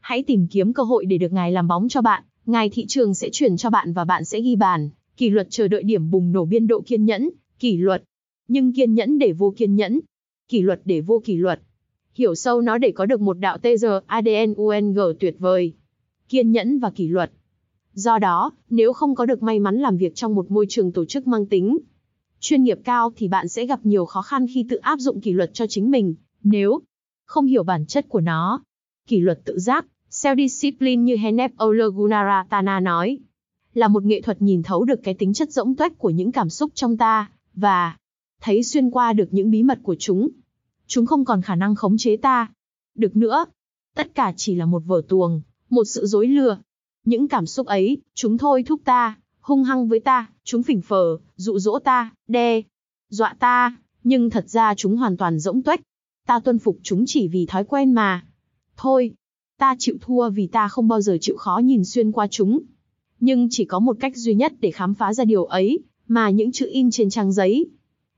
Hãy tìm kiếm cơ hội để được ngài làm bóng cho bạn, ngài thị trường sẽ chuyển cho bạn và bạn sẽ ghi bàn. Kỷ luật chờ đợi điểm bùng nổ, biên độ kiên nhẫn, kỷ luật. Nhưng kiên nhẫn để vô kiên nhẫn, kỷ luật để vô kỷ luật. Hiểu sâu nó để có được một đạo teaser ADN UNG tuyệt vời. Kiên nhẫn và kỷ luật. Do đó, nếu không có được may mắn làm việc trong một môi trường tổ chức mang tính chuyên nghiệp cao thì bạn sẽ gặp nhiều khó khăn khi tự áp dụng kỷ luật cho chính mình, nếu không hiểu bản chất của nó. Kỷ luật tự giác, self-discipline như Hennep Olegunaratana nói, là một nghệ thuật nhìn thấu được cái tính chất rỗng tuếch của những cảm xúc trong ta, và thấy xuyên qua được những bí mật của chúng. Chúng không còn khả năng khống chế ta được nữa. Tất cả chỉ là một vở tuồng, một sự dối lừa. Những cảm xúc ấy, chúng thôi thúc ta, hung hăng với ta, chúng phỉnh phờ, dụ dỗ ta, đe dọa ta, nhưng thật ra chúng hoàn toàn rỗng tuếch. Ta tuân phục chúng chỉ vì thói quen mà thôi. Ta chịu thua vì ta không bao giờ chịu khó nhìn xuyên qua chúng. Nhưng chỉ có một cách duy nhất để khám phá ra điều ấy, mà những chữ in trên trang giấy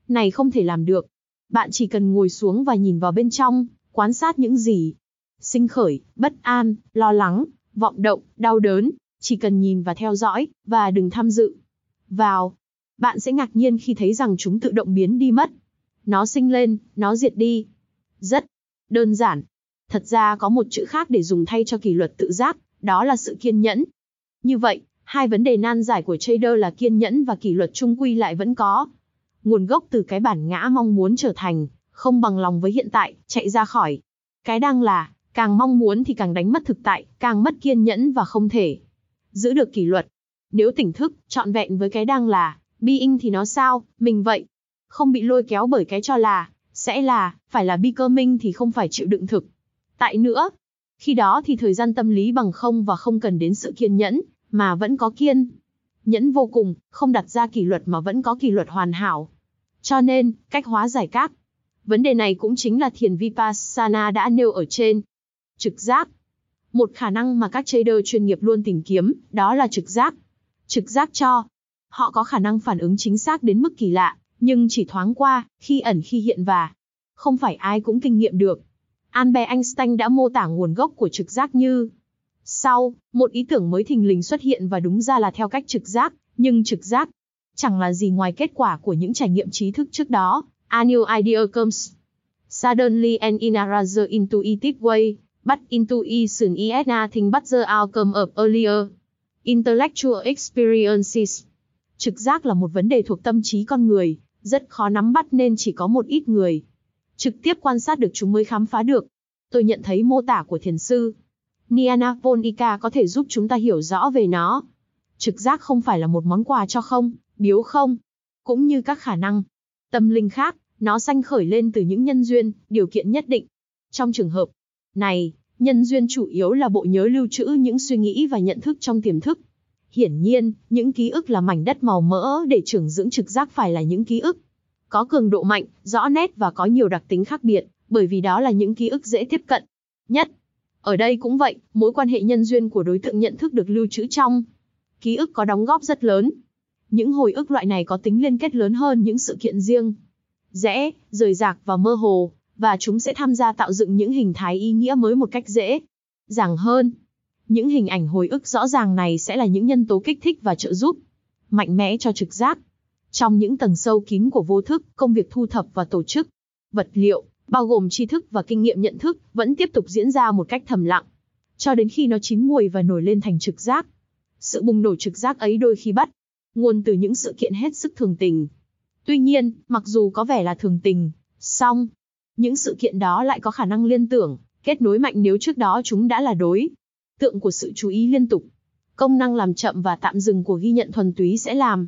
này không thể làm được. Bạn chỉ cần ngồi xuống và nhìn vào bên trong, quan sát những gì sinh khởi, bất an, lo lắng, vọng động, đau đớn. Chỉ cần nhìn và theo dõi, và đừng tham dự vào. Bạn sẽ ngạc nhiên khi thấy rằng chúng tự động biến đi mất. Nó sinh lên, nó diệt đi. Rất đơn giản. Thật ra có một chữ khác để dùng thay cho kỷ luật tự giác, đó là sự kiên nhẫn. Như vậy, hai vấn đề nan giải của trader là kiên nhẫn và kỷ luật chung quy lại vẫn có nguồn gốc từ cái bản ngã mong muốn trở thành, không bằng lòng với hiện tại, chạy ra khỏi cái đang là, càng mong muốn thì càng đánh mất thực tại, càng mất kiên nhẫn và không thể giữ được kỷ luật. Nếu tỉnh thức, trọn vẹn với cái đang là, being thì nó sao, mình vậy, không bị lôi kéo bởi cái cho là, sẽ là, phải là becoming thì không phải chịu đựng thực tại nữa. Khi đó thì thời gian tâm lý bằng không và không cần đến sự kiên nhẫn, mà vẫn có kiên nhẫn vô cùng, không đặt ra kỷ luật mà vẫn có kỷ luật hoàn hảo. Cho nên, cách hóa giải các vấn đề này cũng chính là thiền Vipassana đã nêu ở trên. Trực giác. Một khả năng mà các trader chuyên nghiệp luôn tìm kiếm, đó là trực giác. Trực giác cho họ có khả năng phản ứng chính xác đến mức kỳ lạ, nhưng chỉ thoáng qua, khi ẩn khi hiện và không phải ai cũng kinh nghiệm được. Albert Einstein đã mô tả nguồn gốc của trực giác như sau, một ý tưởng mới thình lình xuất hiện và đúng ra là theo cách trực giác, nhưng trực giác chẳng là gì ngoài kết quả của những trải nghiệm trí thức trước đó. A new idea comes suddenly and in a rather intuitive way, but intuition is nothing but the outcome of earlier intellectual experiences. Trực giác là một vấn đề thuộc tâm trí con người, rất khó nắm bắt nên chỉ có một ít người trực tiếp quan sát được chúng mới khám phá được. Tôi nhận thấy mô tả của thiền sư Nyanaponika có thể giúp chúng ta hiểu rõ về nó. Trực giác không phải là một món quà cho không, biếu không. Cũng như các khả năng tâm linh khác, nó sanh khởi lên từ những nhân duyên, điều kiện nhất định. Trong trường hợp này, nhân duyên chủ yếu là bộ nhớ lưu trữ những suy nghĩ và nhận thức trong tiềm thức. Hiển nhiên, những ký ức là mảnh đất màu mỡ để trưởng dưỡng trực giác phải là những ký ức có cường độ mạnh, rõ nét và có nhiều đặc tính khác biệt, bởi vì đó là những ký ức dễ tiếp cận nhất. Ở đây cũng vậy, mối quan hệ nhân duyên của đối tượng nhận thức được lưu trữ trong ký ức có đóng góp rất lớn. Những hồi ức loại này có tính liên kết lớn hơn những sự kiện riêng, rẽ, rời rạc và mơ hồ, và chúng sẽ tham gia tạo dựng những hình thái ý nghĩa mới một cách dễ dàng hơn. Những hình ảnh hồi ức rõ ràng này sẽ là những nhân tố kích thích và trợ giúp mạnh mẽ cho trực giác. Trong những tầng sâu kín của vô thức, công việc thu thập và tổ chức vật liệu, bao gồm tri thức và kinh nghiệm nhận thức, vẫn tiếp tục diễn ra một cách thầm lặng, cho đến khi nó chín mùi và nổi lên thành trực giác. Sự bùng nổ trực giác ấy đôi khi bắt nguồn từ những sự kiện hết sức thường tình. Tuy nhiên, mặc dù có vẻ là thường tình, song những sự kiện đó lại có khả năng liên tưởng, kết nối mạnh nếu trước đó chúng đã là đối tượng của sự chú ý liên tục. Công năng làm chậm và tạm dừng của ghi nhận thuần túy sẽ làm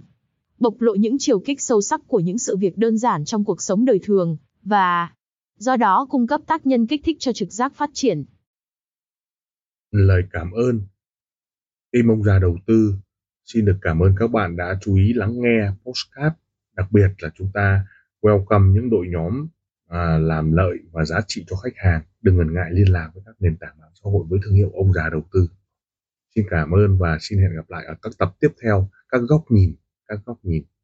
bộc lộ những chiều kích sâu sắc của những sự việc đơn giản trong cuộc sống đời thường, và do đó cung cấp tác nhân kích thích cho trực giác phát triển. lời cảm ơn. Team Ông Già Đầu Tư xin được cảm ơn các bạn đã chú ý lắng nghe podcast, đặc biệt là chúng ta welcome những đội nhóm làm lợi và giá trị cho khách hàng. Đừng ngần ngại liên lạc với các nền tảng mạng xã hội với thương hiệu Ông Già Đầu Tư. Xin cảm ơn và xin hẹn gặp lại ở các tập tiếp theo, các góc nhìn.